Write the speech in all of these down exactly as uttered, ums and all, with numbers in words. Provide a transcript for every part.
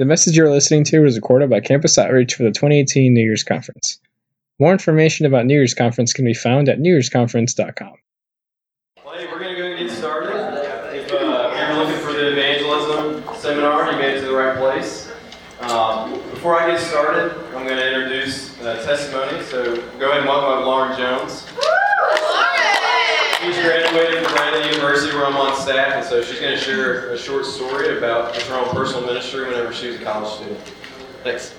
The message you're listening to was recorded by Campus Outreach for the twenty eighteen New Year's Conference. More information about New Year's Conference can be found at new year's conference dot com. Well, hey, we're going to go and get started. If uh, you're looking for the evangelism seminar, you made it to the right place. Um, before I get started, I'm going to introduce a testimony. So go ahead and welcome Lauren Jones. She's graduated from Bradley University where I'm on staff, and so she's going to share a short story about her own personal ministry whenever she was a college student. Thanks.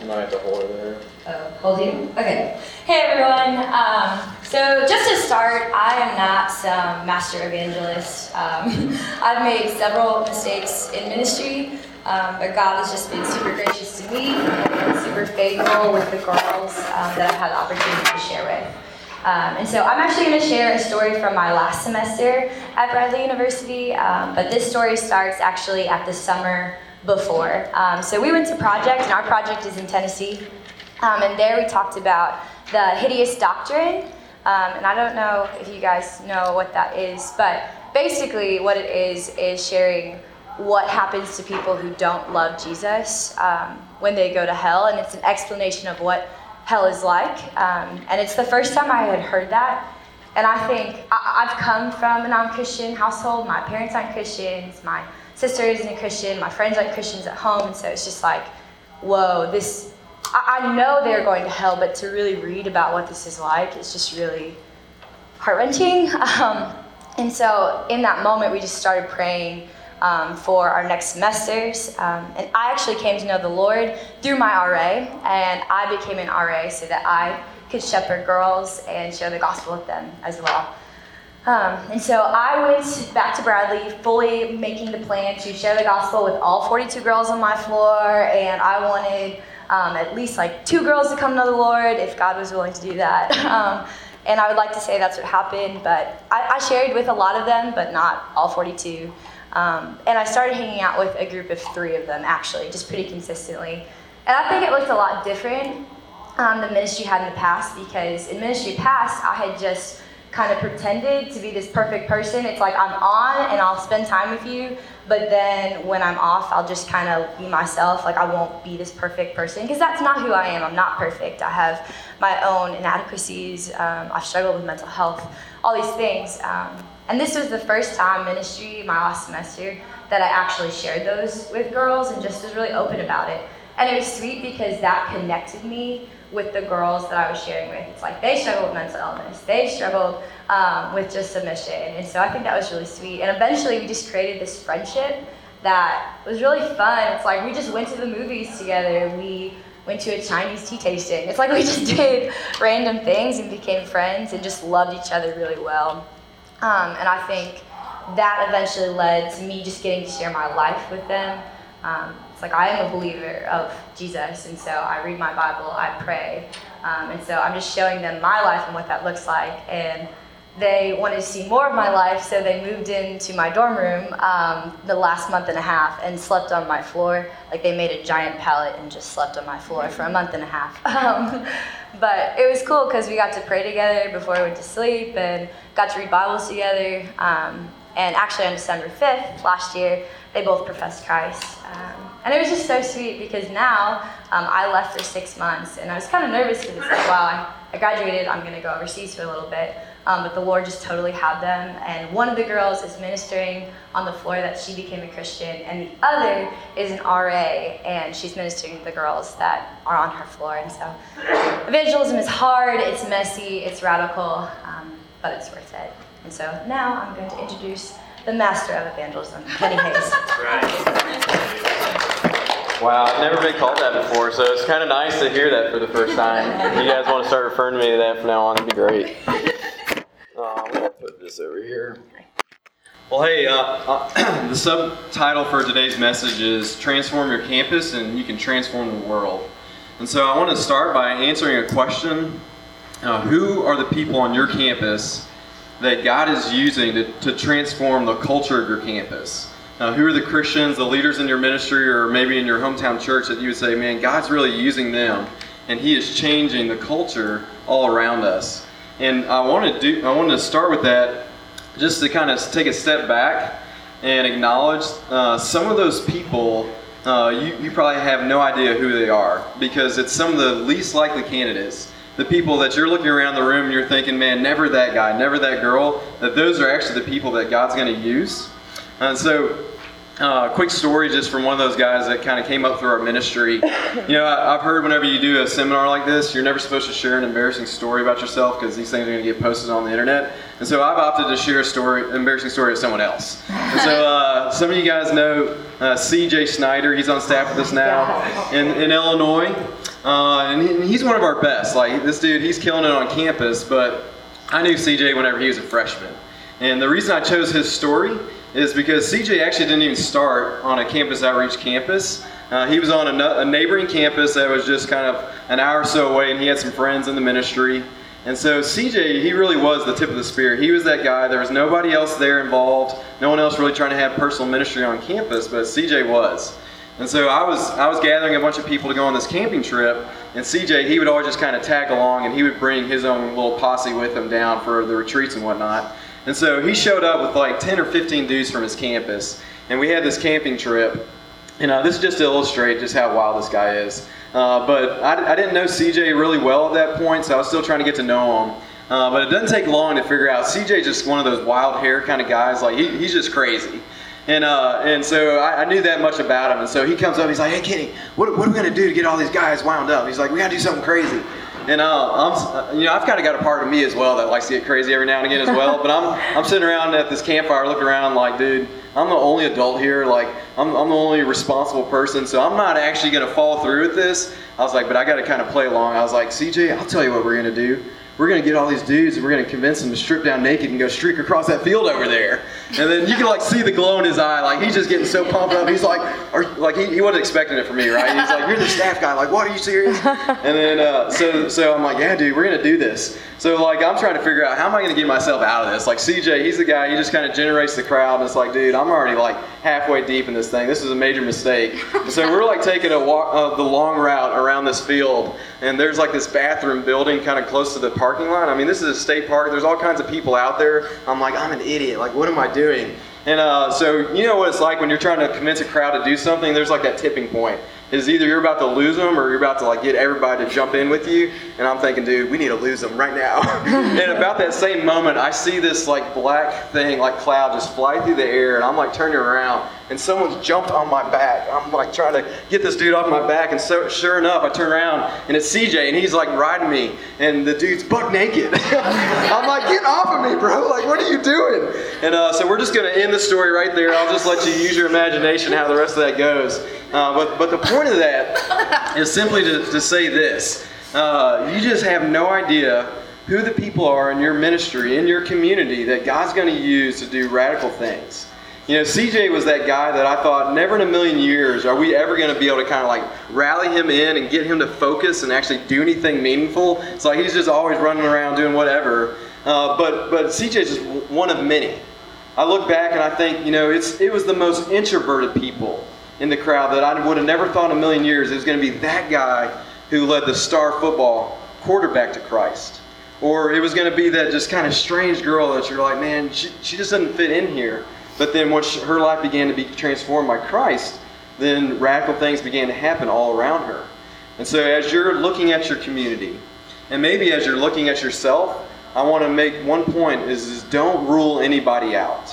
You might have to hold her there. Oh, hold you? Okay. Hey everyone. Um, so just to start, I am not some master evangelist. Um, I've made several mistakes in ministry, um, but God has just been super gracious to me and super faithful with the girls um, that I've had the opportunity to share with. Um, and so I'm actually going to share a story from my last semester at Bradley University, um, but this story starts actually at the summer before. Um, so we went to Project, and our project is in Tennessee, um, and there we talked about the hideous doctrine, um, and I don't know if you guys know what that is, but basically what it is is sharing what happens to people who don't love Jesus um, when they go to hell, and it's an explanation of what hell is like, um, and it's the first time I had heard that, and I think I- I've come from a non-Christian household. My parents aren't Christians, my sister isn't a Christian, my friends aren't Christians at home, and so it's just like, whoa, this, I, I know they're going to hell, but to really read about what this is like, it's just really heart-wrenching, um, and so in that moment, we just started praying Um, for our next semesters, um, and I actually came to know the Lord through my R A, and I became an R A so that I could shepherd girls and share the gospel with them as well. Um, and so I went back to Bradley fully making the plan to share the gospel with all forty-two girls on my floor, and I wanted um, at least like two girls to come to the Lord if God was willing to do that. Um, and I would like to say that's what happened, but I, I shared with a lot of them, but not all forty-two. Um, and I started hanging out with a group of three of them, actually, just pretty consistently. And I think it looked a lot different um, than ministry had in the past, because in ministry past, I had just kind of pretended to be this perfect person. It's like I'm on and I'll spend time with you, but then when I'm off, I'll just kind of be myself. Like I won't be this perfect person, because that's not who I am. I'm not perfect. I have my own inadequacies. Um, I've struggled with mental health, all these things. Um, And this was the first time ministry, my last semester, that I actually shared those with girls and just was really open about it. And it was sweet because that connected me with the girls that I was sharing with. It's like they struggled with mental illness. They struggled um, with just submission. And so I think that was really sweet. And eventually we just created this friendship that was really fun. It's like we just went to the movies together. We went to a Chinese tea tasting. It's like we just did random things and became friends and just loved each other really well. Um, and I think that eventually led to me just getting to share my life with them. Um, it's like I am a believer of Jesus, and so I read my Bible, I pray. Um, and so I'm just showing them my life and what that looks like. And they wanted to see more of my life, so they moved into my dorm room um, the last month and a half and slept on my floor. Like they made a giant pallet and just slept on my floor for a month and a half. Um, But it was cool because we got to pray together before we went to sleep and got to read Bibles together. Um, and actually on December fifth last year, they both professed Christ. Um, and it was just so sweet because now um, I left for six months and I was kind of nervous because it's like, wow, I graduated, I'm going to go overseas for a little bit. Um, but the Lord just totally had them. And one of the girls is ministering on the floor that she became a Christian, and the other is an R A, and she's ministering to the girls that are on her floor. And so evangelism is hard, it's messy, it's radical, um, but it's worth it. And so now I'm going to introduce the master of evangelism, Kenny Hayes. Right. Wow, I've never been called that before, so it's kind of nice to hear that for the first time. If you guys want to start referring to me to that from now on, it'd be great. Uh, I'm going to put this over here. Well, hey, uh, uh, the subtitle for today's message is Transform Your Campus and You Can Transform the World. And so I want to start by answering a question. Uh, who are the people on your campus that God is using to, to transform the culture of your campus? Uh, who are the Christians, the leaders in your ministry, or maybe in your hometown church that you would say, man, God's really using them, and He is changing the culture all around us? And I want to do. I want to start with that, just to kind of take a step back and acknowledge uh, some of those people uh, you, you probably have no idea who they are, because it's some of the least likely candidates. The people that you're looking around the room and you're thinking, man, never that guy, never that girl, that those are actually the people that God's going to use. And so, uh, quick story just from one of those guys that kind of came up through our ministry. You know, I, I've heard whenever you do a seminar like this, you're never supposed to share an embarrassing story about yourself, because these things are going to get posted on the internet. And so I've opted to share a story, an embarrassing story of someone else. And so uh, some of you guys know uh, C J Snyder. He's on staff with us now in, in Illinois. Uh, and, he, and he's one of our best. Like, this dude, he's killing it on campus, but I knew C J whenever he was a freshman. And the reason I chose his story is because C J actually didn't even start on a Campus Outreach campus. Uh, he was on a, a neighboring campus that was just kind of an hour or so away, and he had some friends in the ministry. And so C J, he really was the tip of the spear. He was that guy. There was nobody else there involved. No one else really trying to have personal ministry on campus, but C J was. And so I was I was gathering a bunch of people to go on this camping trip, and C J, he would always just kind of tag along, and he would bring his own little posse with him down for the retreats and whatnot. And so he showed up with like ten or fifteen dudes from his campus, and we had this camping trip. And uh, this is just to illustrate just how wild this guy is. Uh, but I, I didn't know C J really well at that point, so I was still trying to get to know him. Uh, but it doesn't take long to figure out C J's just one of those wild hair kind of guys. Like, he, he's just crazy. And uh, and so I, I knew that much about him. And so he comes up, he's like, "Hey, Kenny, what, what are we going to do to get all these guys wound up?" He's like, "We got to do something crazy." And uh, I'm, you know, I've kind of got a part of me as well that likes to get crazy every now and again as well. But I'm I'm sitting around at this campfire looking around like, dude, I'm the only adult here. Like, I'm, I'm the only responsible person, so I'm not actually going to fall through with this. I was like, but I got to kind of play along. I was like, "C J, I'll tell you what we're going to do. We're going to get all these dudes and we're going to convince them to strip down naked and go streak across that field over there." And then you can like see the glow in his eye. Like, he's just getting so pumped up. He's like, or, like he, he wasn't expecting it from me, right? He's like, "You're the staff guy. Like, what, are you serious?" And then, uh, so, so I'm like, "Yeah, dude, we're going to do this." So like, I'm trying to figure out, how am I going to get myself out of this? Like, C J, he's the guy, he just kind of generates the crowd. And it's like, dude, I'm already like halfway deep in this thing. This is a major mistake. And so we're like taking a walk, uh, the long route around this field. And there's like this bathroom building kind of close to the parking lot. I mean, this is a state park. There's all kinds of people out there. I'm like, I'm an idiot. Like, what am I doing? And uh, so you know what it's like when you're trying to convince a crowd to do something. There's like that tipping point. Is either you're about to lose them or you're about to like get everybody to jump in with you. And I'm thinking, dude, we need to lose them right now. And about that same moment, I see this like black thing, like cloud, just fly through the air, and I'm like turning around, and someone's jumped on my back. I'm like trying to get this dude off my back, and so sure enough, I turn around, and it's C J, and he's like riding me, and the dude's buck naked. I'm like, "Get off of me, bro! Like, what are you doing?" And uh, so we're just gonna end the story right there. I'll just let you use your imagination how the rest of that goes. Uh, but, but the point of that is simply to, to say this. Uh, you just have no idea who the people are in your ministry, in your community, that God's going to use to do radical things. You know, C J was that guy that I thought, never in a million years are we ever going to be able to kind of like rally him in and get him to focus and actually do anything meaningful. It's like he's just always running around doing whatever. Uh, but, but C J is just one of many. I look back and I think, you know, it's it was the most introverted people in the crowd that I would have never thought in a million years it was going to be that guy who led the star football quarterback to Christ. Or it was going to be that just kind of strange girl that you're like, man, she, she just doesn't fit in here. But then once her life began to be transformed by Christ, then radical things began to happen all around her. And so as you're looking at your community, and maybe as you're looking at yourself, I want to make one point is, is don't rule anybody out.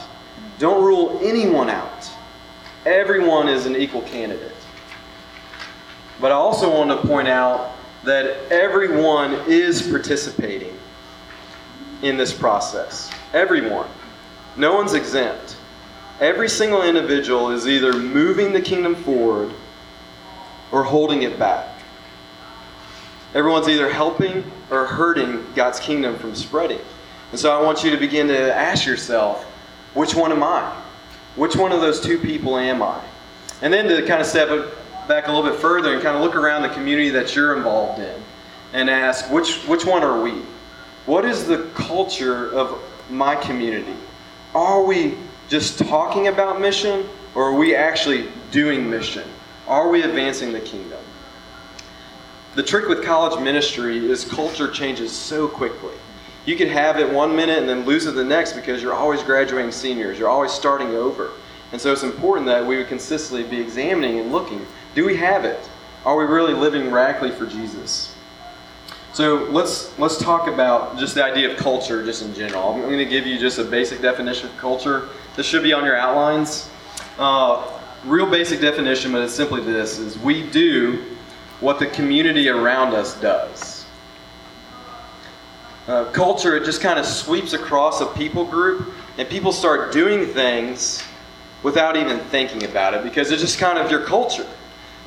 Don't rule anyone out. Everyone is an equal candidate. But I also want to point out that everyone is participating in this process. Everyone. No one's exempt. Every single individual is either moving the kingdom forward or holding it back. Everyone's either helping or hurting God's kingdom from spreading. And so I want you to begin to ask yourself, which one am I? Which one of those two people am I? And then to kind of step back a little bit further and kind of look around the community that you're involved in and ask, which which one are we? What is the culture of my community? Are we just talking about mission, or are we actually doing mission? Are we advancing the kingdom? The trick with college ministry is culture changes so quickly. You could have it one minute and then lose it the next because you're always graduating seniors. You're always starting over. And so it's important that we would consistently be examining and looking. Do we have it? Are we really living radically for Jesus? So let's let's talk about just the idea of culture just in general. I'm going to give you just a basic definition of culture. This should be on your outlines. Uh, real basic definition, but it's simply this, is we do what the community around us does. Uh, culture, it just kind of sweeps across a people group, and people start doing things without even thinking about it because it's just kind of your culture.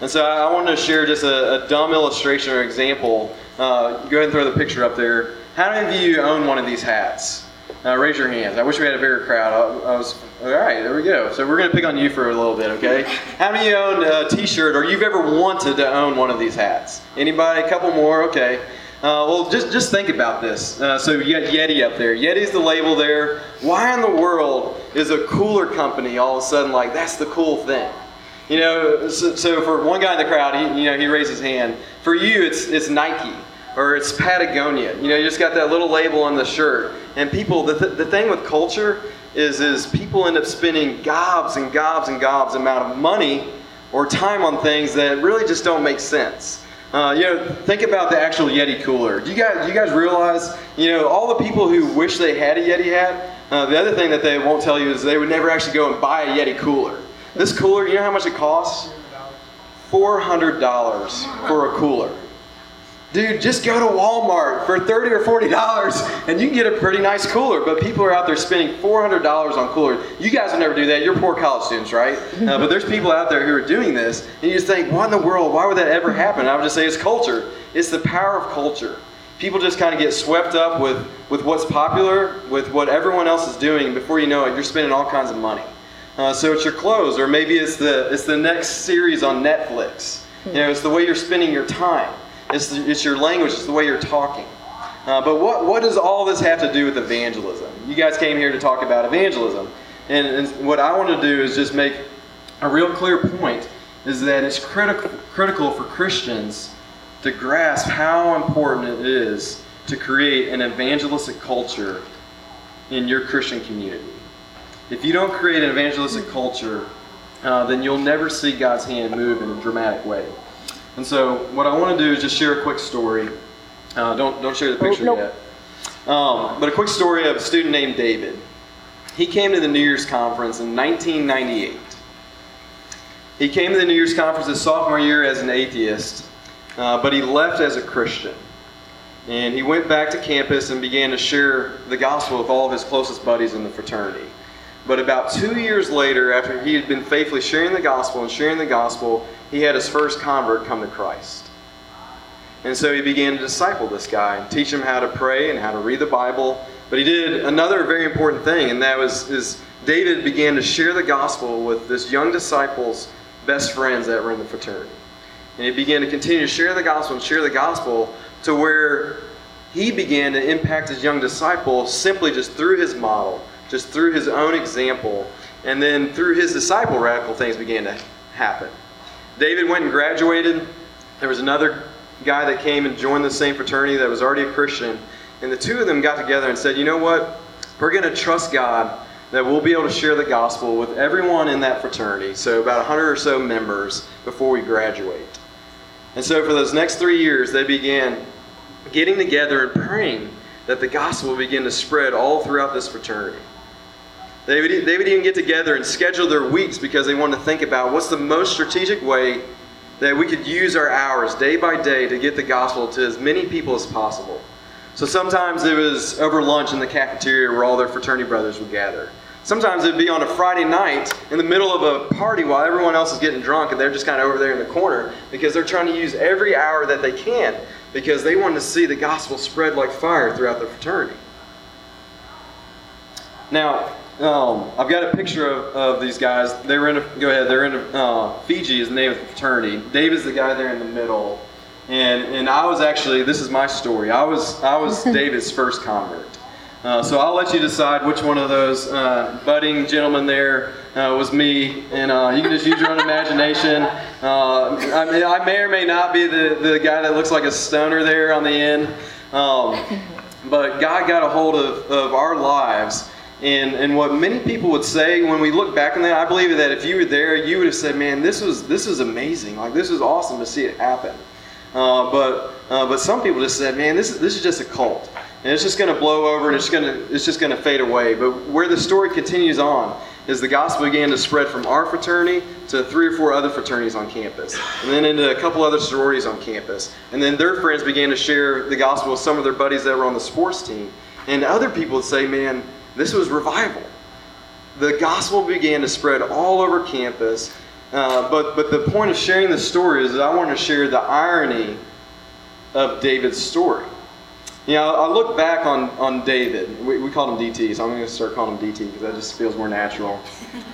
And so I wanted to share just a, a dumb illustration or example. Uh, go ahead and throw the picture up there. How many of you own one of these hats? Uh, raise your hands. I wish we had a bigger crowd. I, I was, all right, there we go. So we're going to pick on you for a little bit, okay? How many of you own a t-shirt or you've ever wanted to own one of these hats? Anybody? A couple more? Okay. Uh, well, just, just think about this. Uh, so you got Yeti up there. Yeti's the label there. Why in the world is a cooler company all of a sudden like, that's the cool thing? You know, so, so for one guy in the crowd, he, you know, he raised his hand. For you, it's it's Nike or it's Patagonia. You know, you just got that little label on the shirt. And people, the th- the thing with culture is is people end up spending gobs and gobs and gobs amount of money or time on things that really just don't make sense. Uh, you know, think about the actual Yeti cooler. Do you guys do you guys realize? You know, all the people who wish they had a Yeti hat. Uh, the other thing that they won't tell you is they would never actually go and buy a Yeti cooler. This cooler, you know how much it costs? four hundred dollars for a cooler. Dude, just go to Walmart for thirty or forty dollars and you can get a pretty nice cooler, but people are out there spending four hundred dollars on coolers. You guys would never do that. You're poor college students, right? Uh, but there's people out there who are doing this, and you just think, what in the world? Why would that ever happen? I would just say it's culture. It's the power of culture. People just kind of get swept up with, with what's popular, with what everyone else is doing, and before you know it, you're spending all kinds of money. Uh, so it's your clothes, or maybe it's the it's the next series on Netflix. You know, it's the way you're spending your time. It's the, it's your language. It's the way you're talking. Uh, but what what does all this have to do with evangelism? You guys came here to talk about evangelism, and, and what I want to do is just make a real clear point: is that it's critical critical for Christians to grasp how important it is to create an evangelistic culture in your Christian community. If you don't create an evangelistic culture, uh, then you'll never see God's hand move in a dramatic way. And so what I want to do is just share a quick story. Uh, don't don't share the picture nope. yet. Um, but a quick story of a student named David. He came to the New Year's Conference in nineteen ninety-eight. He came to the New Year's Conference his sophomore year as an atheist, uh, but he left as a Christian. And he went back to campus and began to share the gospel with all of his closest buddies in the fraternity. But about two years later, after he had been faithfully sharing the gospel and sharing the gospel, he had his first convert come to Christ. And so he began to disciple this guy and teach him how to pray and how to read the Bible. But he did another very important thing, and that was is David began to share the gospel with this young disciple's best friends that were in the fraternity. And he began to continue to share the gospel and share the gospel to where he began to impact his young disciple simply just through his model, just through his own example, and then through his disciple, radical things began to happen. David went and graduated. There was another guy that came and joined the same fraternity that was already a Christian, and the two of them got together and said, you know what, we're going to trust God that we'll be able to share the gospel with everyone in that fraternity, so about one hundred or so members before we graduate. And so for those next three years, they began getting together and praying that the gospel would begin to spread all throughout this fraternity. They would, they would even get together and schedule their weeks because they wanted to think about what's the most strategic way that we could use our hours day by day to get the gospel to as many people as possible. So sometimes it was over lunch in the cafeteria where all their fraternity brothers would gather. Sometimes it would be on a Friday night in the middle of a party while everyone else is getting drunk and they're just kind of over there in the corner because they're trying to use every hour that they can because they wanted to see the gospel spread like fire throughout the fraternity. Now, Um, I've got a picture of, of these guys. They were in a, go ahead, they're in a, uh, Fiji is the name of the fraternity. David's the guy there in the middle. And and I was actually, this is my story. I was I was David's first convert. Uh, so I'll let you decide which one of those uh, budding gentlemen there uh, was me. And uh, you can just use your own imagination. Uh, I, mean, I may or may not be the, the guy that looks like a stoner there on the end. Um, but God got a hold of, of our lives And, and what many people would say when we look back on that, I believe that if you were there, you would have said, man, this was this is amazing. Like, this was awesome to see it happen. Uh, but uh, but some people just said, man, this is this is just a cult, and it's just going to blow over, and it's going to it's just going to fade away. But where the story continues on is the gospel began to spread from our fraternity to three or four other fraternities on campus, and then into a couple other sororities on campus, and then their friends began to share the gospel with some of their buddies that were on the sports team, and other people would say, man, this was revival. The gospel began to spread all over campus. Uh, but but the point of sharing this story is that I want to share the irony of David's story. You know, I look back on, on David. We, we called him D T, so I'm going to start calling him D T because that just feels more natural.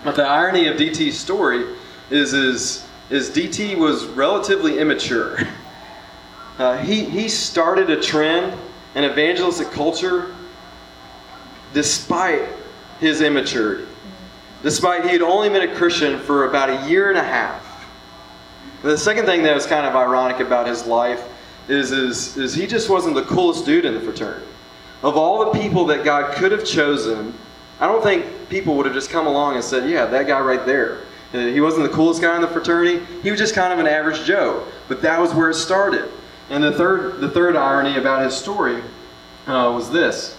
But the irony of D T's story is is, is D T was relatively immature. Uh, he, he started a trend, an evangelistic culture, despite his immaturity. Despite he had only been a Christian for about a year and a half. The second thing that was kind of ironic about his life is, is, is he just wasn't the coolest dude in the fraternity. Of all the people that God could have chosen, I don't think people would have just come along and said, yeah, that guy right there. He wasn't the coolest guy in the fraternity. He was just kind of an average Joe. But that was where it started. And the third, the third irony about his story uh, was this.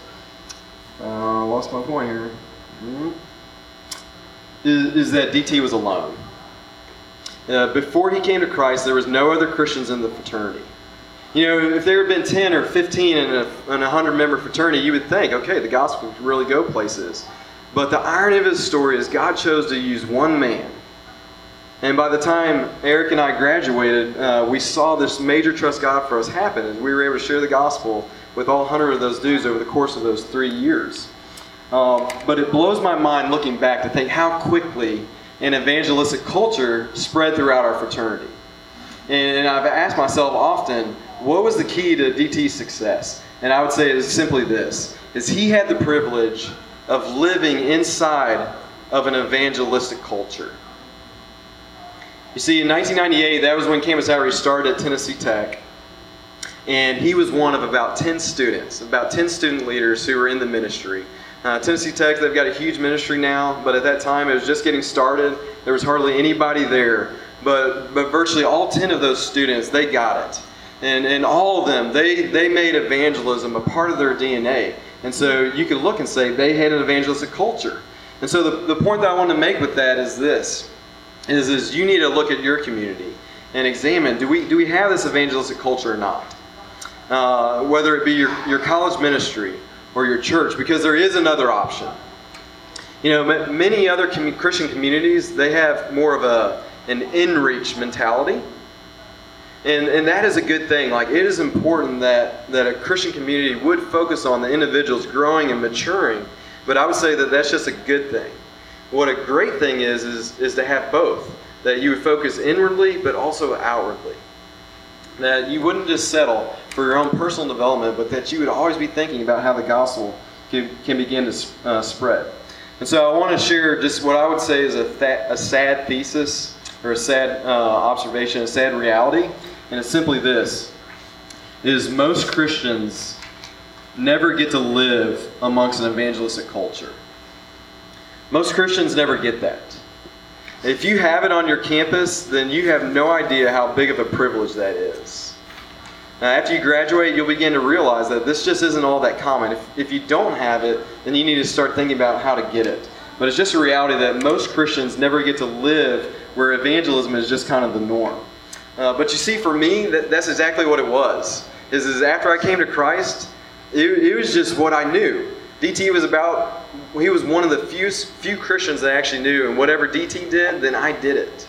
Uh, lost my point here. Mm-hmm. Is, is that D T was alone. Uh, before he came to Christ, there was no other Christians in the fraternity. You know, if there had been ten or fifteen in a, in a hundred-member fraternity, you would think, okay, the gospel could really go places. But the irony of his story is God chose to use one man. And by the time Eric and I graduated, uh, we saw this major trust God for us happen, and we were able to share the gospel with all hundred of those dudes over the course of those three years. Um, but it blows my mind looking back to think how quickly an evangelistic culture spread throughout our fraternity. And, and I've asked myself often, what was the key to D T's success? And I would say it is simply this, is he had the privilege of living inside of an evangelistic culture. You see, in nineteen ninety-eight, that was when Campus Outreach started at Tennessee Tech. And he was one of about ten students, about ten student leaders who were in the ministry. Uh, Tennessee Tech, they've got a huge ministry now, but at that time it was just getting started. There was hardly anybody there, but but virtually all ten of those students, they got it. And and all of them, they, they made evangelism a part of their D N A. And so you could look and say they had an evangelistic culture. And so the, the point that I want to make with that is this, is, is you need to look at your community and examine, do we, do we have this evangelistic culture or not? Uh, whether it be your, your college ministry, or your church, because there is another option. You know, many other com- Christian communities, they have more of a an in-reach mentality. And and that is a good thing. Like, it is important that, that a Christian community would focus on the individuals growing and maturing. But I would say that that's just a good thing. What a great thing is, is, is to have both. That you would focus inwardly, but also outwardly. That you wouldn't just settle for your own personal development, but that you would always be thinking about how the gospel can, can begin to uh, spread. And so I want to share just what I would say is a, th- a sad thesis, or a sad uh, observation, a sad reality, and it's simply this, is most Christians never get to live amongst an evangelistic culture. Most Christians never get that. If you have it on your campus, then you have no idea how big of a privilege that is. Now, after you graduate, you'll begin to realize that this just isn't all that common. If, if you don't have it, then you need to start thinking about how to get it. But it's just a reality that most Christians never get to live where evangelism is just kind of the norm. Uh, but you see, for me, that, that's exactly what it was. Is, is after I came to Christ, it, it was just what I knew. D T was about, he was one of the few few Christians that I actually knew, and whatever D T did, then I did it.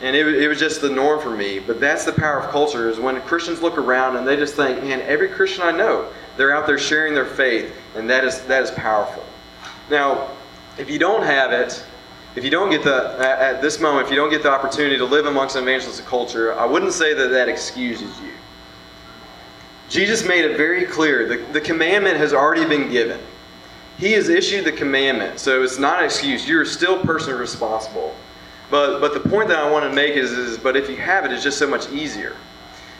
And it, it was just the norm for me, but that's the power of culture, is when Christians look around and they just think, man, every Christian I know, they're out there sharing their faith, and that is that is powerful. Now, if you don't have it, if you don't get the, at this moment, if you don't get the opportunity to live amongst an evangelistic culture, I wouldn't say that that excuses you. Jesus made it very clear. The, the commandment has already been given. He has issued the commandment, so it's not an excuse. You're still personally responsible. But but the point that I want to make is, is, but if you have it, it's just so much easier.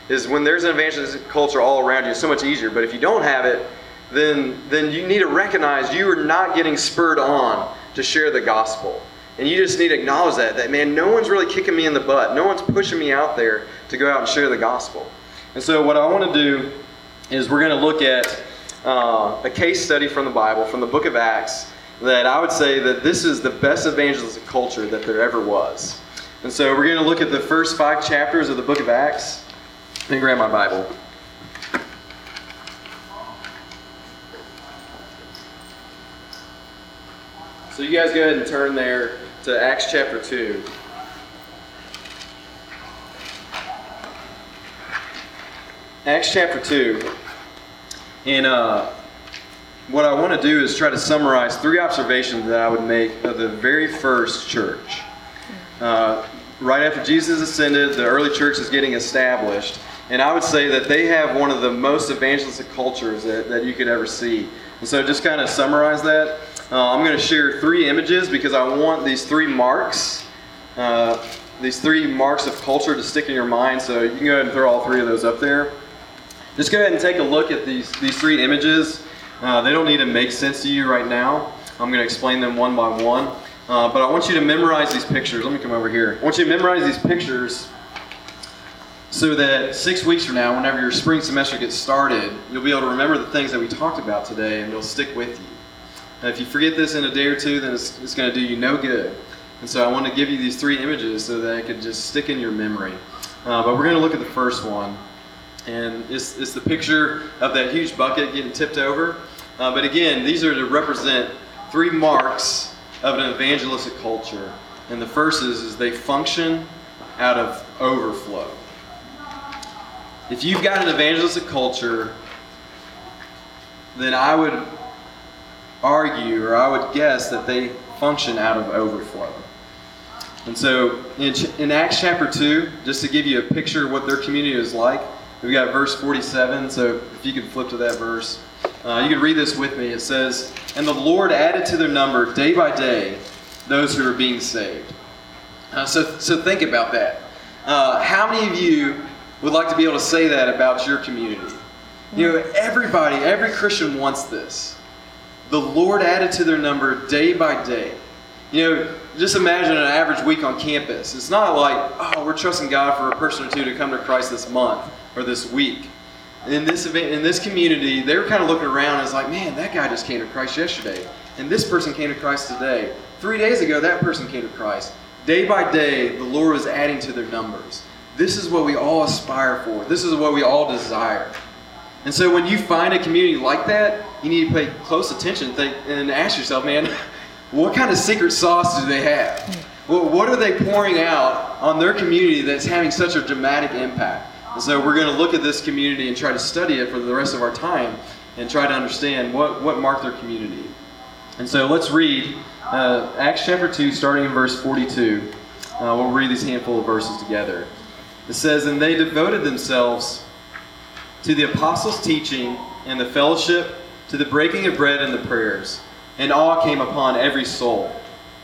Is when there's an evangelistic culture all around you, it's so much easier. But if you don't have it, then, then you need to recognize you are not getting spurred on to share the gospel. And you just need to acknowledge that, that, man, no one's really kicking me in the butt. No one's pushing me out there to go out and share the gospel. And so what I want to do is we're going to look at uh, a case study from the Bible, from the book of Acts, that I would say that this is the best evangelism culture that there ever was. And so we're going to look at the first five chapters of the book of Acts. Let me grab my Bible. So you guys go ahead and turn there to Acts chapter two. Acts chapter two. And uh, what I want to do is try to summarize three observations that I would make of the very first church. Uh, right after Jesus ascended, the early church is getting established. And I would say that they have one of the most evangelistic cultures that, that you could ever see. And so just kind of summarize that. Uh, I'm going to share three images because I want these three marks, uh, these three marks of culture to stick in your mind. So you can go ahead and throw all three of those up there. Just go ahead and take a look at these, these three images. Uh, they don't need to make sense to you right now. I'm going to explain them one by one. Uh, but I want you to memorize these pictures. Let me come over here. I want you to memorize these pictures so that six weeks from now, whenever your spring semester gets started, you'll be able to remember the things that we talked about today and they'll stick with you. Now, if you forget this in a day or two, then it's, it's going to do you no good. And so I want to give you these three images so that it can just stick in your memory. Uh, but we're going to look at the first one. And it's, it's the picture of that huge bucket getting tipped over. Uh, but again, these are to represent three marks of an evangelistic culture. And the first is, is they function out of overflow. If you've got an evangelistic culture, then I would argue, or I would guess, that they function out of overflow. And so in, in Acts chapter two, just to give you a picture of what their community is like, we've got verse forty-seven, so if you could flip to that verse. Uh, you can read this with me. It says, "And the Lord added to their number day by day those who are being saved." Uh, so, so think about that. Uh, how many of you would like to be able to say that about your community? You know, everybody, every Christian wants this. The Lord added to their number day by day. You know, just imagine an average week on campus. It's not like, oh, we're trusting God for a person or two to come to Christ this month or this week. In this event, in this community, they were kind of looking around and it's like, man, that guy just came to Christ yesterday. And this person came to Christ today. Three days ago, that person came to Christ. Day by day, the Lord was adding to their numbers. This is what we all aspire for. This is what we all desire. And so when you find a community like that, you need to pay close attention think, and ask yourself, man, what kind of secret sauce do they have? Well, what are they pouring out on their community that's having such a dramatic impact? And so we're going to look at this community and try to study it for the rest of our time and try to understand what, what marked their community. And so let's read uh, Acts chapter two, starting in verse forty-two. Uh, we'll read these handful of verses together. It says, "And they devoted themselves to the apostles' teaching and the fellowship, to the breaking of bread and the prayers. And awe came upon every soul.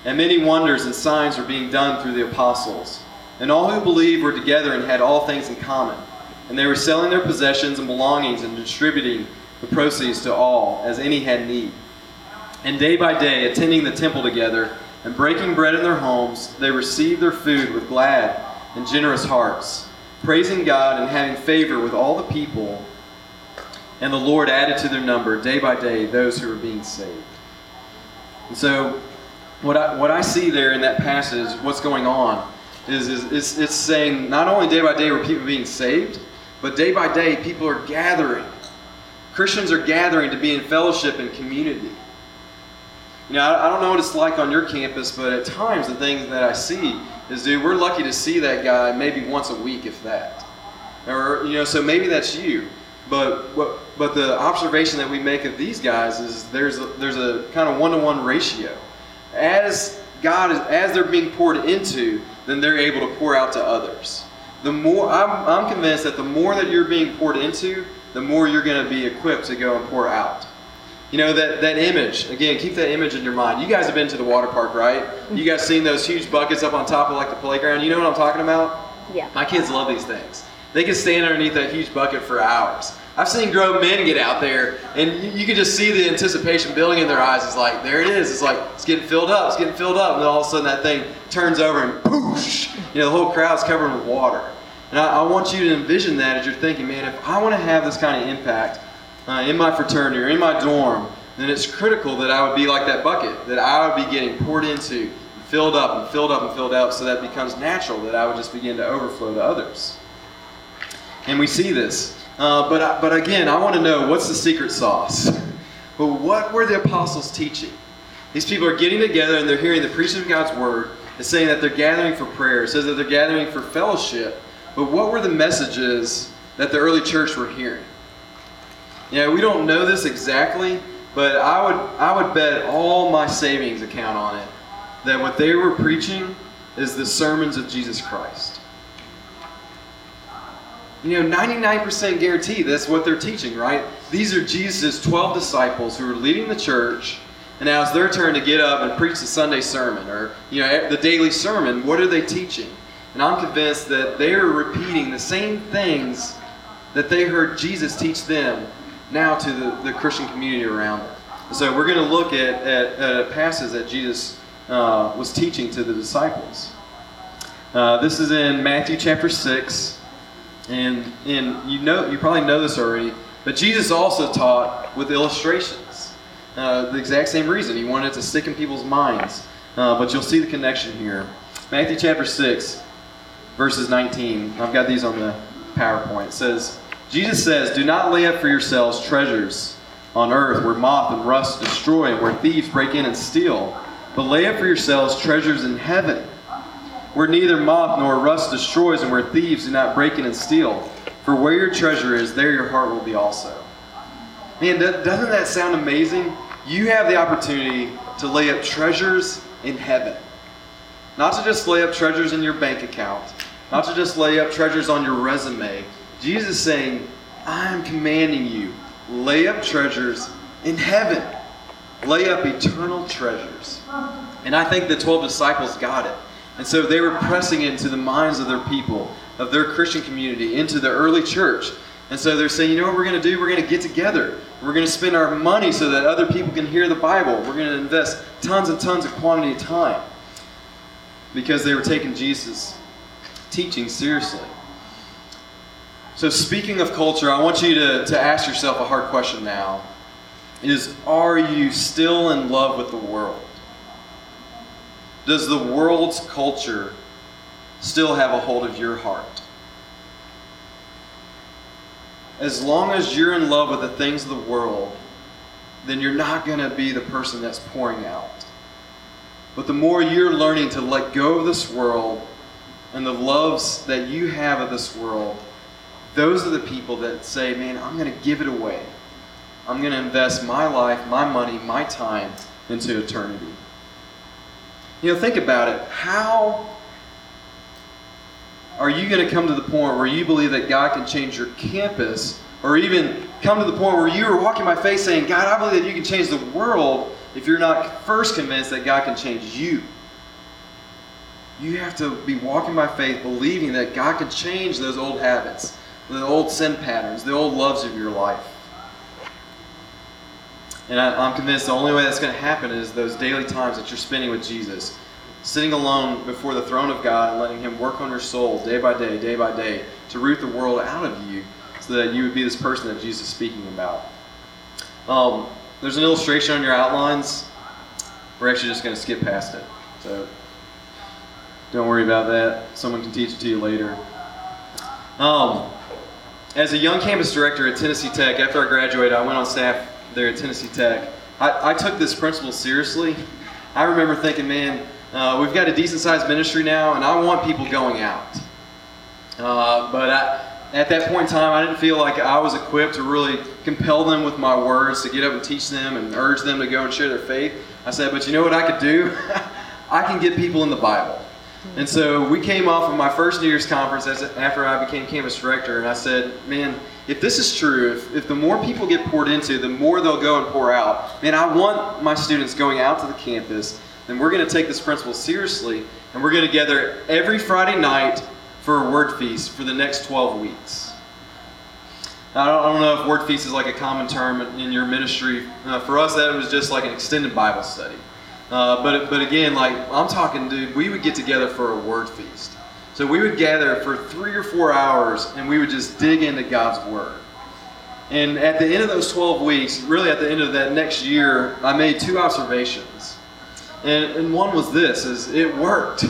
And many wonders and signs were being done through the apostles. And all who believed were together and had all things in common. And they were selling their possessions and belongings and distributing the proceeds to all, as any had need. And day by day, attending the temple together and breaking bread in their homes, they received their food with glad and generous hearts, praising God and having favor with all the people, and the Lord added to their number day by day those who were being saved." And so what I, what I see there in that passage, what's going on, is, is it's, it's saying not only day by day were people being saved, but day by day people are gathering. Christians are gathering to be in fellowship and community. You know, I, I don't know what it's like on your campus, but at times the things that I see is, dude, we're lucky to see that guy maybe once a week, if that. Or, you know, so maybe that's you. But what, but the observation that we make of these guys is there's a, there's a kind of one-to-one ratio. As God is, as they're being poured into, then they're able to pour out to others. The more I'm, I'm convinced that the more that you're being poured into, the more you're going to be equipped to go and pour out. You know, that, that image, again, keep that image in your mind. You guys have been to the water park, right? You guys seen those huge buckets up on top of like the playground? You know what I'm talking about? Yeah. My kids love these things. They can stand underneath that huge bucket for hours. I've seen grown men get out there, and you, you can just see the anticipation building in their eyes. It's like, there it is. It's like, it's getting filled up. It's getting filled up. And then all of a sudden that thing turns over and poosh, you know, the whole crowd's covered with water. And I, I want you to envision that as you're thinking, man, if I want to have this kind of impact uh, in my fraternity or in my dorm, then it's critical that I would be like that bucket, that I would be getting poured into, filled up and filled up and filled up, so that it becomes natural that I would just begin to overflow to others. And we see this. Uh, but but again, I want to know, what's the secret sauce? But what were the apostles teaching? These people are getting together and they're hearing the preaching of God's word. It's saying that they're gathering for prayer. It says that they're gathering for fellowship. But what were the messages that the early church were hearing? You know, we don't know this exactly, but I would I would bet all my savings account on it that what they were preaching is the sermons of Jesus Christ. You know, ninety-nine percent guarantee that's what they're teaching, right? These are Jesus' twelve disciples who are leading the church, and now it's their turn to get up and preach the Sunday sermon, or, you know, the daily sermon. What are they teaching? And I'm convinced that they are repeating the same things that they heard Jesus teach them now to the, the Christian community around them. So we're going to look at, at, at a passage that Jesus uh, was teaching to the disciples. Uh, this is in Matthew chapter six. And and you know you probably know this already, but Jesus also taught with illustrations. Uh, the exact same reason. He wanted it to stick in people's minds. Uh, but you'll see the connection here. Matthew chapter six, verses nineteen. I've got these on the PowerPoint. It says, Jesus says, "Do not lay up for yourselves treasures on earth where moth and rust destroy and where thieves break in and steal. But lay up for yourselves treasures in heaven, where neither moth nor rust destroys and where thieves do not break in and steal. For where your treasure is, there your heart will be also." Man, doesn't that sound amazing? You have the opportunity to lay up treasures in heaven. Not to just lay up treasures in your bank account. Not to just lay up treasures on your resume. Jesus is saying, I'm commanding you, lay up treasures in heaven. Lay up eternal treasures. And I think the twelve disciples got it. And so they were pressing into the minds of their people, of their Christian community, into the early church. And so they're saying, you know what we're going to do? We're going to get together. We're going to spend our money so that other people can hear the Bible. We're going to invest tons and tons of quantity of time. Because they were taking Jesus' teaching seriously. So speaking of culture, I want you to, to ask yourself a hard question now. It is, are you still in love with the world? Does the world's culture still have a hold of your heart? As long as you're in love with the things of the world, then you're not going to be the person that's pouring out. But the more you're learning to let go of this world and the loves that you have of this world, those are the people that say, man, I'm going to give it away. I'm going to invest my life, my money, my time into eternity. You know, think about it. How are you going to come to the point where you believe that God can change your campus, or even come to the point where you are walking by faith saying, God, I believe that you can change the world, if you're not first convinced that God can change you? You have to be walking by faith, believing that God can change those old habits, the old sin patterns, the old loves of your life. And I, I'm convinced the only way that's going to happen is those daily times that you're spending with Jesus, sitting alone before the throne of God and letting Him work on your soul day by day, day by day, to root the world out of you so that you would be this person that Jesus is speaking about. Um, there's an illustration on your outlines. We're actually just going to skip past it. So don't worry about that. Someone can teach it to you later. Um, as a young campus director at Tennessee Tech, after I graduated, I went on staff there at Tennessee Tech. I, I took this principle seriously. I remember thinking, man, uh, we've got a decent-sized ministry now, and I want people going out. Uh, but I, at that point in time, I didn't feel like I was equipped to really compel them with my words, to get up and teach them and urge them to go and share their faith. I said, but you know what I could do? I can get people in the Bible. And so we came off of my first New Year's Conference as, after I became campus director, and I said, man, if this is true, if, if the more people get poured into, the more they'll go and pour out. Man, I want my students going out to the campus, then we're going to take this principle seriously, and we're going to gather every Friday night for a word feast for the next twelve weeks. I don't, I don't know if word feast is like a common term in your ministry. Uh, for us, that was just like an extended Bible study. Uh, but but again, like I'm talking, dude, we would get together for a word feast. So we would gather for three or four hours, and we would just dig into God's word. And at the end of those twelve weeks, really at the end of that next year, I made two observations. And, and one was this, is it worked.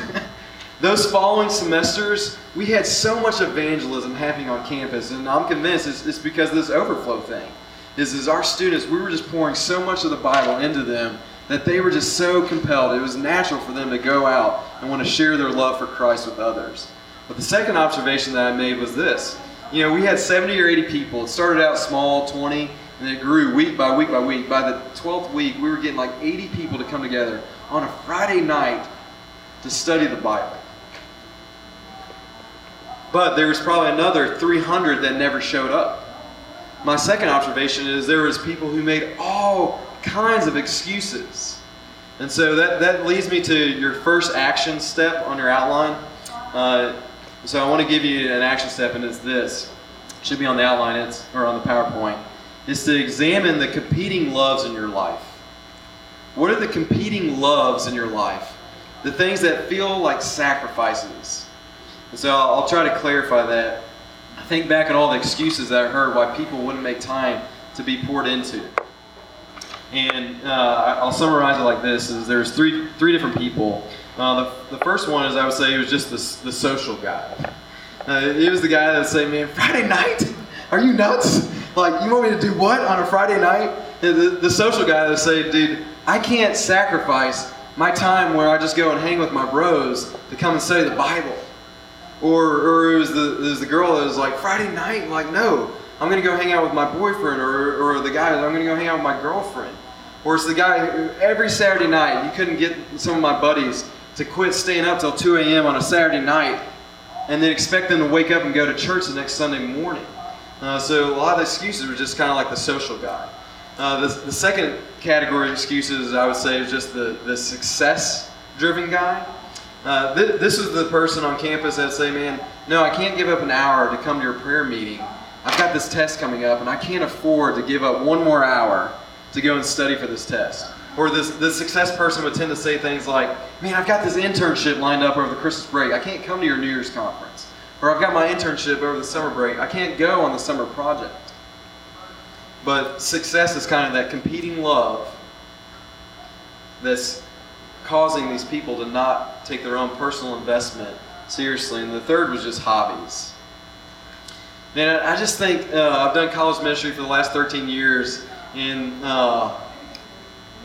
Those following semesters, we had so much evangelism happening on campus, and I'm convinced it's, it's because of this overflow thing. Is, is our students, we were just pouring so much of the Bible into them that they were just so compelled. It was natural for them to go out and want to share their love for Christ with others. But the second observation that I made was this. You know, we had seventy or eighty people. It started out small, twenty, and it grew week by week by week. By the twelfth week, we were getting like eighty people to come together on a Friday night to study the Bible. But there was probably another three hundred that never showed up. My second observation is there was people who made all kinds of excuses. And so that, that leads me to your first action step on your outline. Uh, So I want to give you an action step, and it's this. It should be on the outline, it's or on the PowerPoint. It's to examine the competing loves in your life. What are the competing loves in your life? The things that feel like sacrifices. And so I'll, I'll try to clarify that. I think back at all the excuses that I heard why people wouldn't make time to be poured into. And uh, I'll summarize it like this. Is there's three three different people. Uh, the, the first one is, I would say, he was just the, the social guy. Uh, he was the guy that would say, man, Friday night? Are you nuts? Like, you want me to do what on a Friday night? And the, the social guy that would say, dude, I can't sacrifice my time where I just go and hang with my bros to come and study the Bible. Or, or it was the, it was the girl that was like, Friday night? Like, no, I'm going to go hang out with my boyfriend. Or, or the guy, I'm going to go hang out with my girlfriend. Or it's the guy who every Saturday night, you couldn't get some of my buddies to quit staying up till two a.m. on a Saturday night and then expect them to wake up and go to church the next Sunday morning. Uh, so a lot of the excuses were just kind of like the social guy. Uh, the, the second category of excuses, I would say, is just the, the success-driven guy. Uh, th- this is the person on campus that would say, man, no, I can't give up an hour to come to your prayer meeting. I've got this test coming up, and I can't afford to give up one more hour to go and study for this test. Or this, this success person would tend to say things like, man, I've got this internship lined up over the Christmas break. I can't come to your New Year's conference. Or I've got my internship over the summer break. I can't go on the summer project. But success is kind of that competing love that's causing these people to not take their own personal investment seriously. And the third was just hobbies. Man, I just think uh, I've done college ministry for the last thirteen years. And... Uh,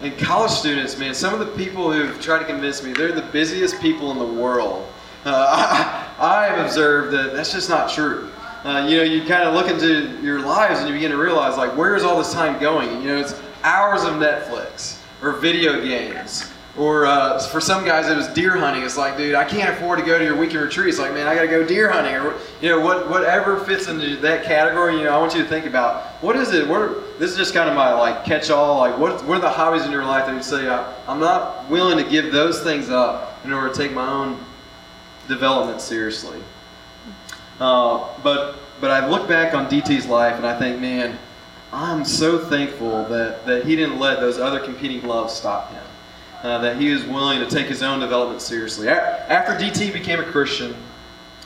And college students, man, some of the people who've tried to convince me, they're the busiest people in the world. Uh, I, I have observed that that's just not true. Uh, you know, you kind of look into your lives and you begin to realize, like, where is all this time going? You know, it's hours of Netflix or video games. Or uh, for some guys, it was deer hunting. It's like, dude, I can't afford to go to your weekend retreat. It's like, man, I got to go deer hunting. Or, you know, what, whatever fits into that category, you know, I want you to think about, what is it? What are, this is just kind of my, like, catch-all. Like, what, what are the hobbies in your life that you say, I, I'm not willing to give those things up in order to take my own development seriously? Uh, but but I look back on D T's life, and I think, man, I'm so thankful that, that he didn't let those other competing loves stop him. Uh, that he was willing to take his own development seriously. After D T became a Christian,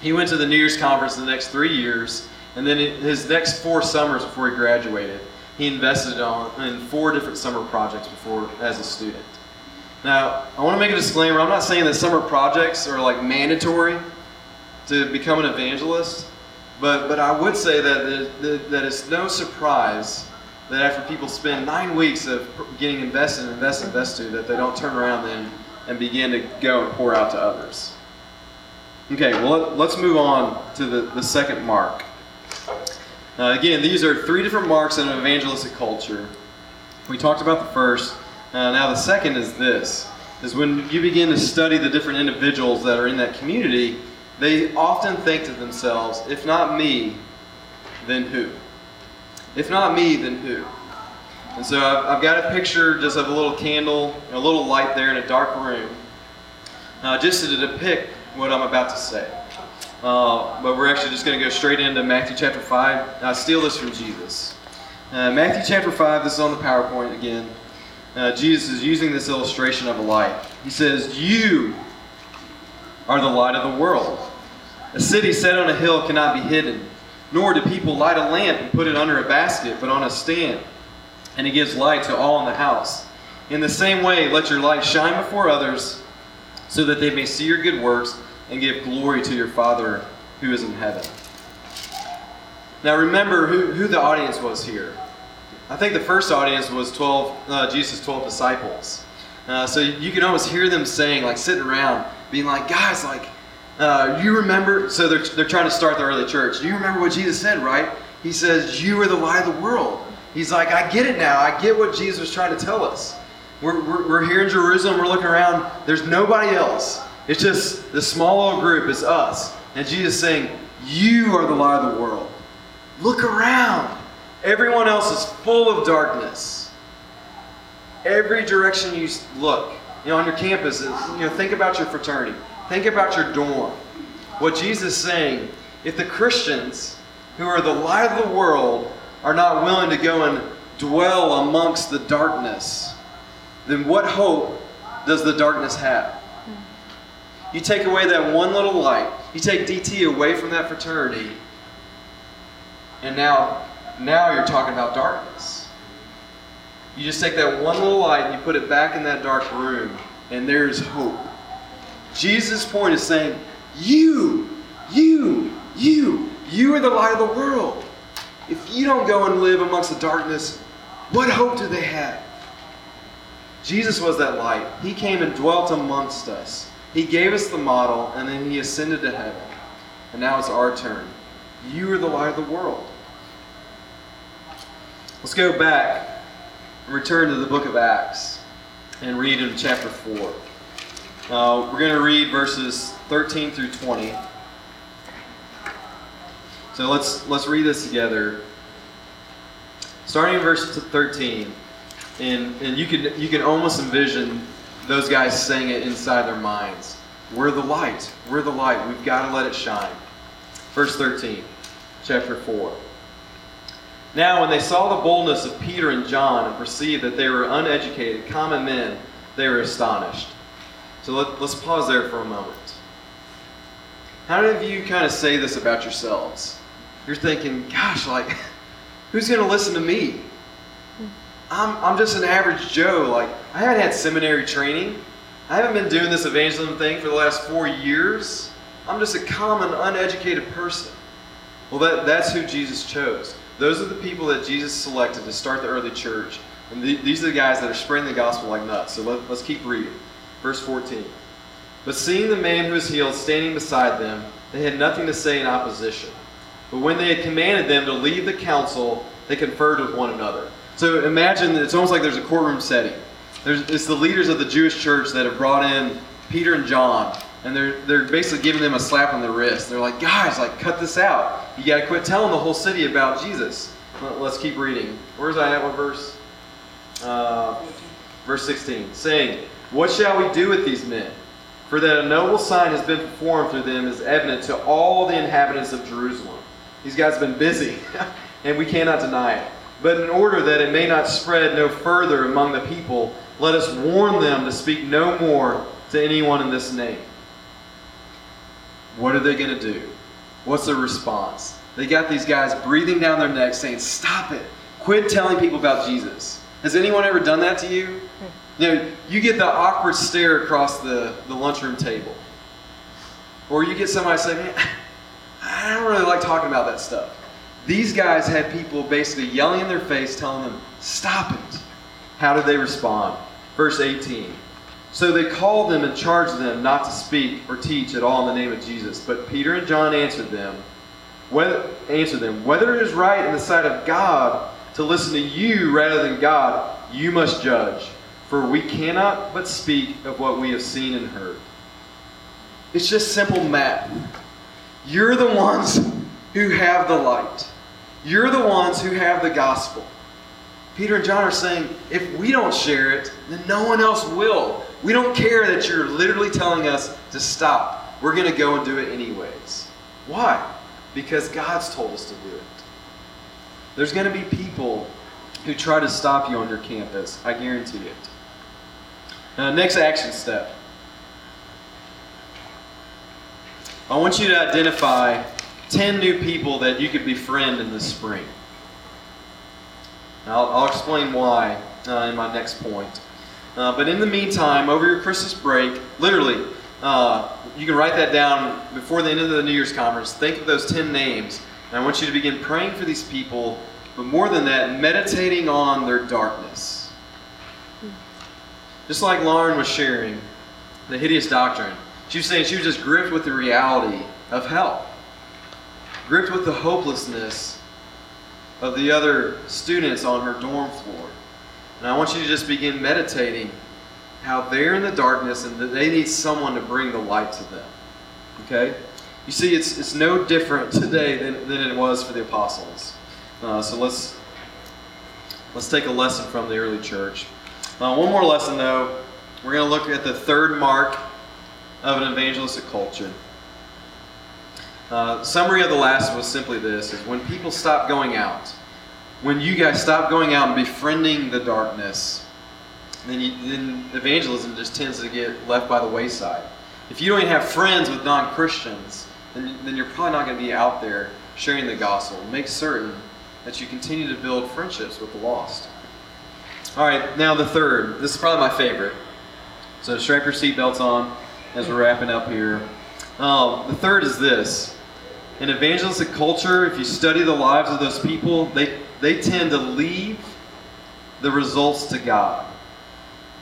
he went to the New Year's Conference the next three years, and then his next four summers before he graduated, he invested on, in four different summer projects before as a student. Now, I want to make a disclaimer. I'm not saying that summer projects are like mandatory to become an evangelist, but, but I would say that, that, that it's no surprise that after people spend nine weeks of getting invested and invested and invested, that they don't turn around then and begin to go and pour out to others. Okay, well, let's move on to the, the second mark. Uh, again, these are three different marks in an evangelistic culture. We talked about the first. Uh, now the second is this, is when you begin to study the different individuals that are in that community, they often think to themselves, if not me, then who? If not me, then who? And so I've, I've got a picture just of a little candle, a little light there in a dark room, uh, just to depict what I'm about to say. Uh, but we're actually just going to go straight into Matthew chapter five. I steal this from Jesus. Uh, Matthew chapter five, this is on the PowerPoint again. Uh, Jesus is using this illustration of a light. He says, "You are the light of the world. A city set on a hill cannot be hidden, nor do people light a lamp and put it under a basket, but on a stand, and it gives light to all in the house. In the same way, let your light shine before others, so that they may see your good works and give glory to your Father who is in heaven." Now remember who, who the audience was here. I think the first audience was twelve, uh, Jesus' twelve disciples. Uh, so you can almost hear them saying, like sitting around, being like, "Guys, like, uh, you remember?" So they're, they're trying to start the early church. "You remember what Jesus said, right? He says, you are the light of the world." He's like, "I get it now. I get what Jesus was trying to tell us. We're, we're, we're here in Jerusalem. We're looking around. There's nobody else. It's just this small little group. It's us." And Jesus saying, "You are the light of the world. Look around. Everyone else is full of darkness." Every direction you look, you know, on your campus, is, you know, think about your fraternity. Think about your dorm. What Jesus is saying, if the Christians who are the light of the world are not willing to go and dwell amongst the darkness, then what hope does the darkness have? You take away that one little light, you take D T away from that fraternity, and now, now you're talking about darkness. You just take that one little light and you put it back in that dark room, and there's hope. Jesus' point is saying, you, you, you, you are the light of the world. If you don't go and live amongst the darkness, what hope do they have? Jesus was that light. He came and dwelt amongst us. He gave us the model, and then he ascended to heaven. And now it's our turn. You are the light of the world. Let's go back and return to the book of Acts and read in chapter four. Uh, we're going to read verses thirteen through twenty. So let's let's read this together. Starting in verse thirteen, and, and you can you can almost envision those guys saying it inside their minds. We're the light. We're the light. We've got to let it shine. Verse thirteen, chapter four. "Now when they saw the boldness of Peter and John and perceived that they were uneducated, common men, they were astonished." So let, let's pause there for a moment. How many of you kind of say this about yourselves? You're thinking, "Gosh, like, who's going to listen to me? I'm I'm just an average Joe. Like, I haven't had seminary training. I haven't been doing this evangelism thing for the last four years. I'm just a common, uneducated person." Well, that, that's who Jesus chose. Those are the people that Jesus selected to start the early church. And the, these are the guys that are spreading the gospel like nuts. So let, let's keep reading. Verse fourteen. "But seeing the man who was healed standing beside them, they had nothing to say in opposition. But when they had commanded them to leave the council, they conferred with one another." So imagine that it's almost like there's a courtroom setting. There's, it's the leaders of the Jewish church that have brought in Peter and John, and they're they're basically giving them a slap on the wrist. They're like, "Guys, like, cut this out. You got to quit telling the whole city about Jesus." Let's keep reading. Where's I at? What verse? Uh, verse sixteen. "Saying, what shall we do with these men? For that a noble sign has been performed through them is evident to all the inhabitants of Jerusalem." These guys have been busy, and we cannot deny it. "But in order that it may not spread no further among the people, let us warn them to speak no more to anyone in this name." What are they going to do? What's their response? They got these guys breathing down their necks saying, "Stop it. Quit telling people about Jesus." Has anyone ever done that to you? You know, you get the awkward stare across the, the lunchroom table. Or you get somebody saying, "Man, I don't really like talking about that stuff." These guys had people basically yelling in their face, telling them, "Stop it." How did they respond? Verse eighteen. "So they called them and charged them not to speak or teach at all in the name of Jesus. But Peter and John answered them, whether, answered them, whether it is right in the sight of God to listen to you rather than God, you must judge. For we cannot but speak of what we have seen and heard." It's just simple math. You're the ones who have the light. You're the ones who have the gospel. Peter and John are saying, if we don't share it, then no one else will. We don't care that you're literally telling us to stop. We're going to go and do it anyways. Why? Because God's told us to do it. There's going to be people who try to stop you on your campus. I guarantee it. Now, next action step. I want you to identify ten new people that you could befriend in the spring. Now, I'll, I'll explain why uh, in my next point. Uh, but in the meantime, over your Christmas break, literally, uh, you can write that down before the end of the New Year's Conference. Think of those ten names. And I want you to begin praying for these people, but more than that, meditating on their darkness. Just like Lauren was sharing, the hideous doctrine. She was saying she was just gripped with the reality of hell. Gripped with the hopelessness of the other students on her dorm floor. And I want you to just begin meditating how they're in the darkness and that they need someone to bring the light to them. Okay? You see, it's it's no different today than, than it was for the apostles. Uh, so let's let's take a lesson from the early church. Uh, one more lesson, though. We're going to look at the third mark of an evangelistic culture. Uh, summary of the last was simply this, is when people stop going out, when you guys stop going out and befriending the darkness, then, you, then evangelism just tends to get left by the wayside. If you don't even have friends with non-Christians, then, then you're probably not going to be out there sharing the gospel. Make certain that you continue to build friendships with the lost. All right, now the third. This is probably my favorite. So strap your seatbelts on as we're wrapping up here. Um, the third is this. In evangelistic culture, if you study the lives of those people, they, they tend to leave the results to God.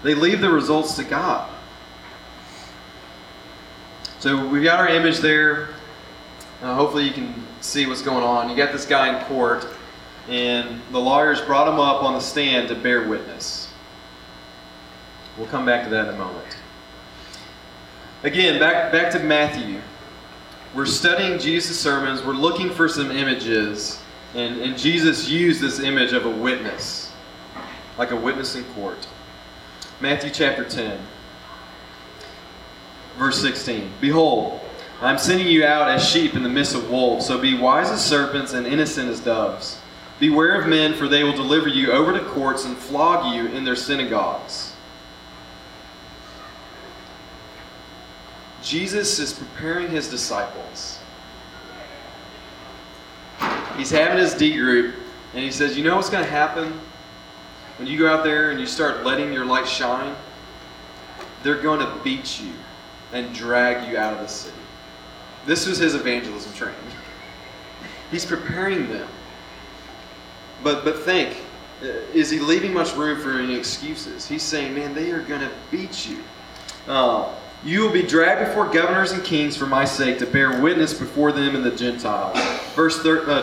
They leave the results to God. So we've got our image there. Uh, hopefully you can see what's going on. You got this guy in court, and the lawyers brought him up on the stand to bear witness. We'll come back to that in a moment. Again, back, back to Matthew. We're studying Jesus' sermons. We're looking for some images. And, and Jesus used this image of a witness, like a witness in court. Matthew chapter ten, verse sixteen. Behold, I'm sending you out as sheep in the midst of wolves, so be wise as serpents and innocent as doves. Beware of men, for they will deliver you over to courts and flog you in their synagogues. Jesus is preparing his disciples. He's having his D group, and he says, you know what's going to happen? When you go out there and you start letting your light shine, they're going to beat you and drag you out of the city. This was his evangelism training. He's preparing them. But, but think, is he leaving much room for any excuses? He's saying, man, they are going to beat you. Uh, You will be dragged before governors and kings for my sake to bear witness before them and the Gentiles. Verse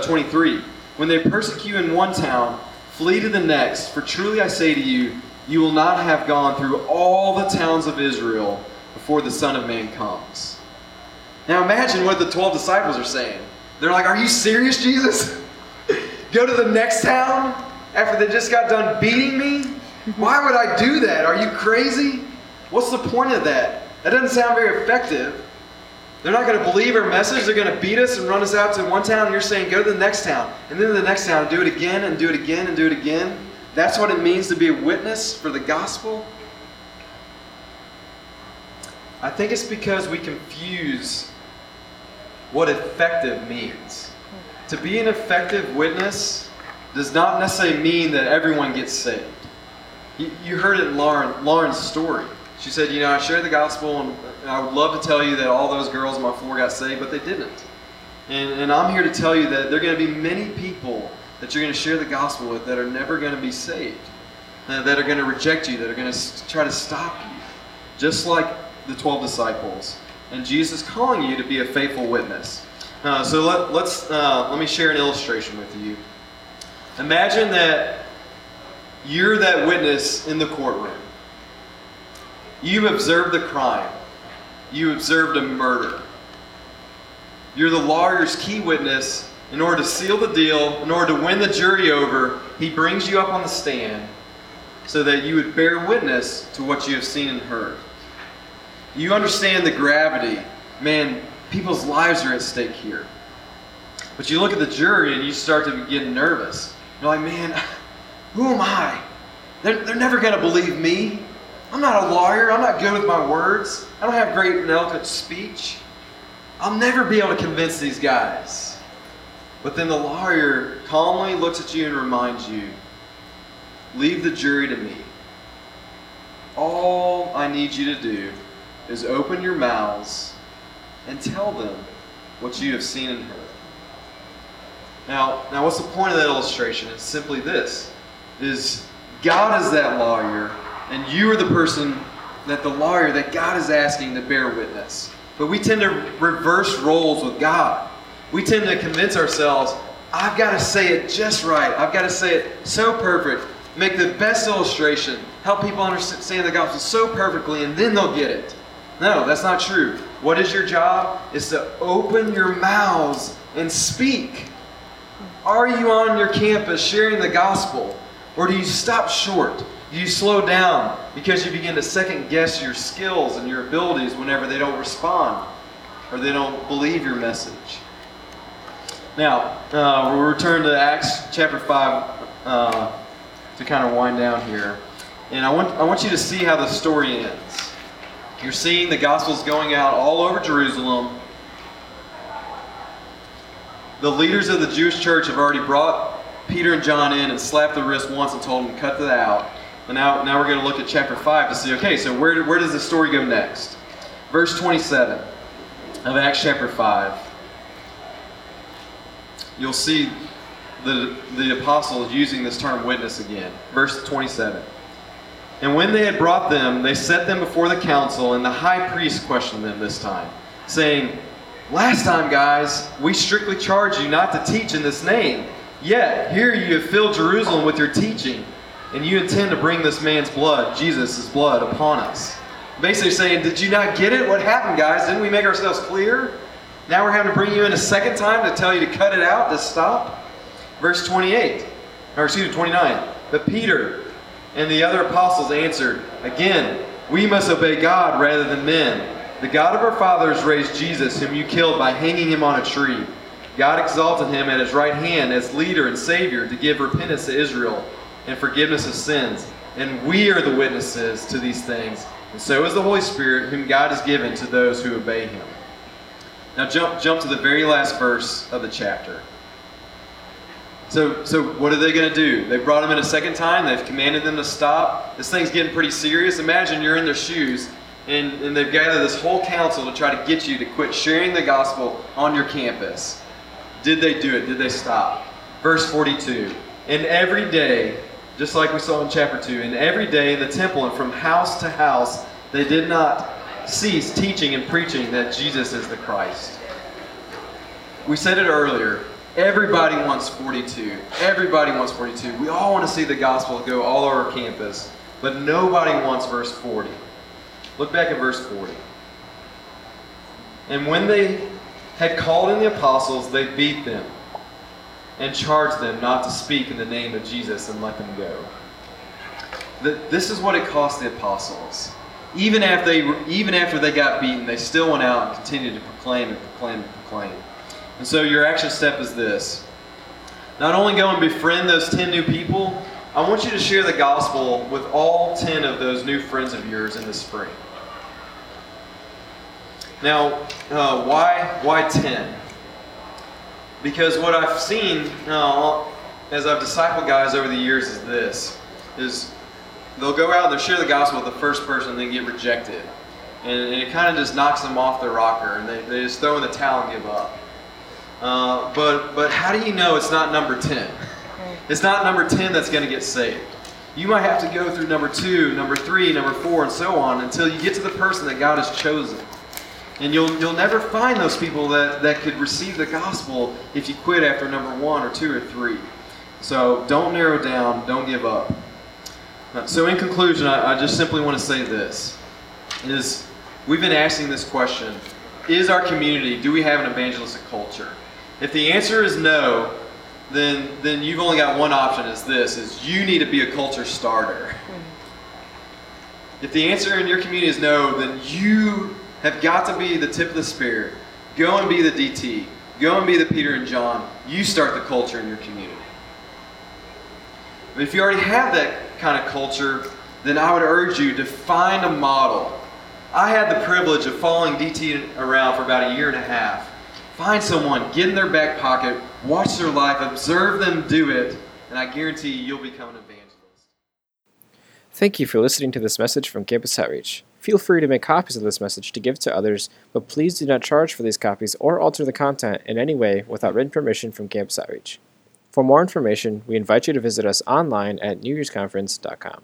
twenty-three, when they persecute in one town, flee to the next. For truly I say to you, you will not have gone through all the towns of Israel before the Son of Man comes. Now imagine what the twelve disciples are saying. They're like, are you serious, Jesus? Go to the next town after they just got done beating me? Why would I do that? Are you crazy? What's the point of that? That doesn't sound very effective. They're not going to believe our message. They're going to beat us and run us out to one town. And you're saying, go to the next town. And then to the next town. Do it again and do it again and do it again. That's what it means to be a witness for the gospel. I think it's because we confuse what effective means. To be an effective witness does not necessarily mean that everyone gets saved. You, you heard it in Lauren, Lauren's story. She said, you know, I shared the gospel, and I would love to tell you that all those girls on my floor got saved, but they didn't. And, and I'm here to tell you that there are going to be many people that you're going to share the gospel with that are never going to be saved, that are going to reject you, that are going to try to stop you, just like the twelve disciples. And Jesus is calling you to be a faithful witness. Uh, so let, let's uh, let me share an illustration with you. Imagine that you're that witness in the courtroom. You observed the crime. You observed a murder. You're the lawyer's key witness. In order to seal the deal, in order to win the jury over, he brings you up on the stand so that you would bear witness to what you have seen and heard. You understand the gravity. Man, People's lives are at stake here. But you look at the jury and you start to get nervous. You're like, man, who am I? They're, they're never going to believe me. I'm not a lawyer. I'm not good with my words. I don't have great and eloquent speech. I'll never be able to convince these guys. But then the lawyer calmly looks at you and reminds you, leave the jury to me. All I need you to do is open your mouths and tell them what you have seen and heard. Now, now what's the point of that illustration? It's simply this, is God is that lawyer, and you are the person that the lawyer that God is asking to bear witness. But we tend to reverse roles with God. We tend to convince ourselves, I've got to say it just right. I've got to say it so perfect. Make the best illustration. Help people understand the gospel so perfectly, and then they'll get it. No, that's not true. What is your job? It's to open your mouths and speak. Are you on your campus sharing the gospel? Or do you stop short? Do you slow down because you begin to second guess your skills and your abilities whenever they don't respond or they don't believe your message? Now, uh, we'll return to Acts chapter five uh, to kind of wind down here. And I want I want you to see how the story ends. You're seeing the gospel's going out all over Jerusalem. The leaders of the Jewish church have already brought Peter and John in and slapped the wrist once and told them to cut that out. And now, now we're going to look at chapter five to see, okay, so where, where does the story go next? Verse twenty-seven of Acts chapter five. You'll see the, the apostles using this term witness again. Verse twenty-seven. And when they had brought them, they set them before the council, and the high priest questioned them this time, saying, last time, guys, we strictly charged you not to teach in this name. Yet, here you have filled Jerusalem with your teaching, and you intend to bring this man's blood, Jesus' blood, upon us. Basically saying, did you not get it? What happened, guys? Didn't we make ourselves clear? Now we're having to bring you in a second time to tell you to cut it out, to stop? Verse twenty-eight, or excuse me, twenty-nine. But Peter and the other apostles answered, again, we must obey God rather than men. The God of our fathers raised Jesus, whom you killed by hanging him on a tree. God exalted him at his right hand as leader and savior to give repentance to Israel and forgiveness of sins. And we are the witnesses to these things. And so is the Holy Spirit, whom God has given to those who obey him. Now jump jump to the very last verse of the chapter. So, so what are they going to do? They brought him in a second time. They've commanded them to stop. This thing's getting pretty serious. Imagine you're in their shoes, and, and they've gathered this whole council to try to get you to quit sharing the gospel on your campus. Did they do it? Did they stop? Verse forty-two. And every day, just like we saw in chapter two, and every day in the temple and from house to house, they did not cease teaching and preaching that Jesus is the Christ. We said it earlier. Everybody wants forty-two. Everybody wants forty-two. We all want to see the gospel go all over campus, but nobody wants verse forty. Look back at verse forty. And when they had called in the apostles, they beat them and charged them not to speak in the name of Jesus and let them go. This is what it cost the apostles. Even after they, even after they got beaten, they still went out and continued to proclaim and proclaim and proclaim. And so your action step is this. Not only go and befriend those ten new people, I want you to share the gospel with all ten of those new friends of yours in the spring. Now, uh, why why ten? Because what I've seen uh, as I've discipled guys over the years is this, is they'll go out and they'll share the gospel with the first person and they get rejected. And, and it kind of just knocks them off their rocker, and they, they just throw in the towel and give up. Uh, but but how do you know it's not number ten? It's not number ten that's going to get saved. You might have to go through number two, number three, number four, and so on until you get to the person that God has chosen. And you'll you'll never find those people that, that could receive the gospel if you quit after number one or two or three. So don't narrow down. Don't give up. So in conclusion, I, I just simply want to say this. Is we've been asking this question. Is our community, do we have an evangelistic culture? If the answer is no, then then you've only got one option is this, is you need to be a culture starter. If the answer in your community is no, then you have got to be the tip of the spear. Go and be the D T. Go and be the Peter and John. You start the culture in your community. But if you already have that kind of culture, then I would urge you to find a model. I had the privilege of following D T around for about a year and a half. Find someone, get in their back pocket, watch their life, observe them do it, and I guarantee you'll become an evangelist. Thank you for listening to this message from Campus Outreach. Feel free to make copies of this message to give to others, but please do not charge for these copies or alter the content in any way without written permission from Campus Outreach. For more information, we invite you to visit us online at new years conference dot com.